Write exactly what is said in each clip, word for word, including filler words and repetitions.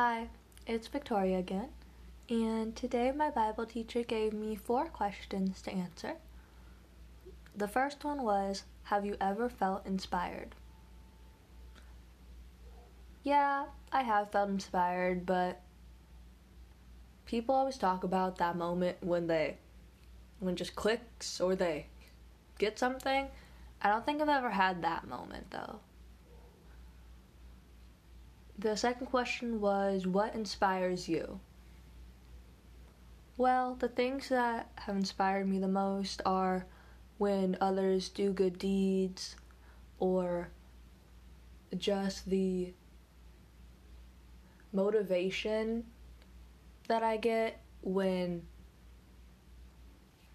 Hi, it's Victoria again, and today my Bible teacher gave me four questions to answer. The first one was, have you ever felt inspired? Yeah, I have felt inspired, but people always talk about that moment when they, when it just clicks or they get something. I don't think I've ever had that moment though. The second question was, what inspires you? Well, the things that have inspired me the most are when others do good deeds, or just the motivation that I get when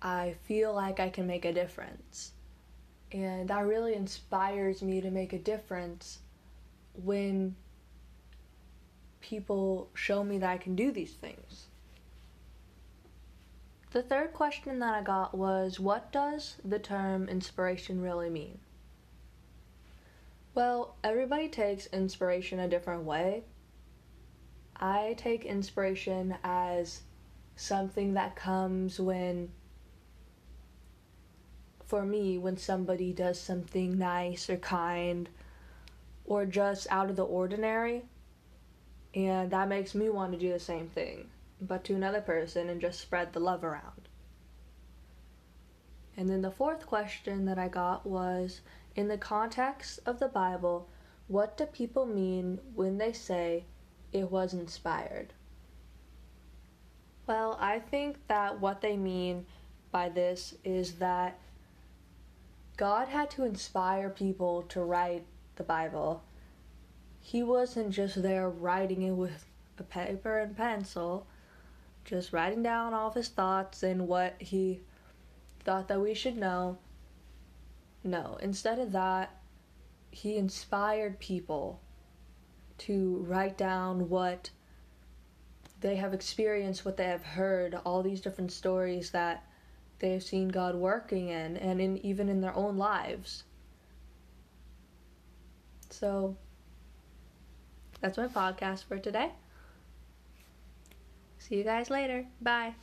I feel like I can make a difference. And that really inspires me to make a difference when people show me that I can do these things. The third question that I got was, what does the term inspiration really mean? Well, everybody takes inspiration a different way. I take inspiration as something that comes when, for me, when somebody does something nice or kind or just out of the ordinary. And that makes me want to do the same thing, but to another person, and just spread the love around. And then the fourth question that I got was, in the context of the Bible, what do people mean when they say it was inspired? Well, I think that what they mean by this is that God had to inspire people to write the Bible. He wasn't just there writing it with a paper and pencil, just writing down all of his thoughts and what he thought that we should know. No, instead of that, he inspired people to write down what they have experienced, what they have heard, all these different stories that they have seen God working in, and in even in their own lives. So that's my podcast for today. See you guys later. Bye.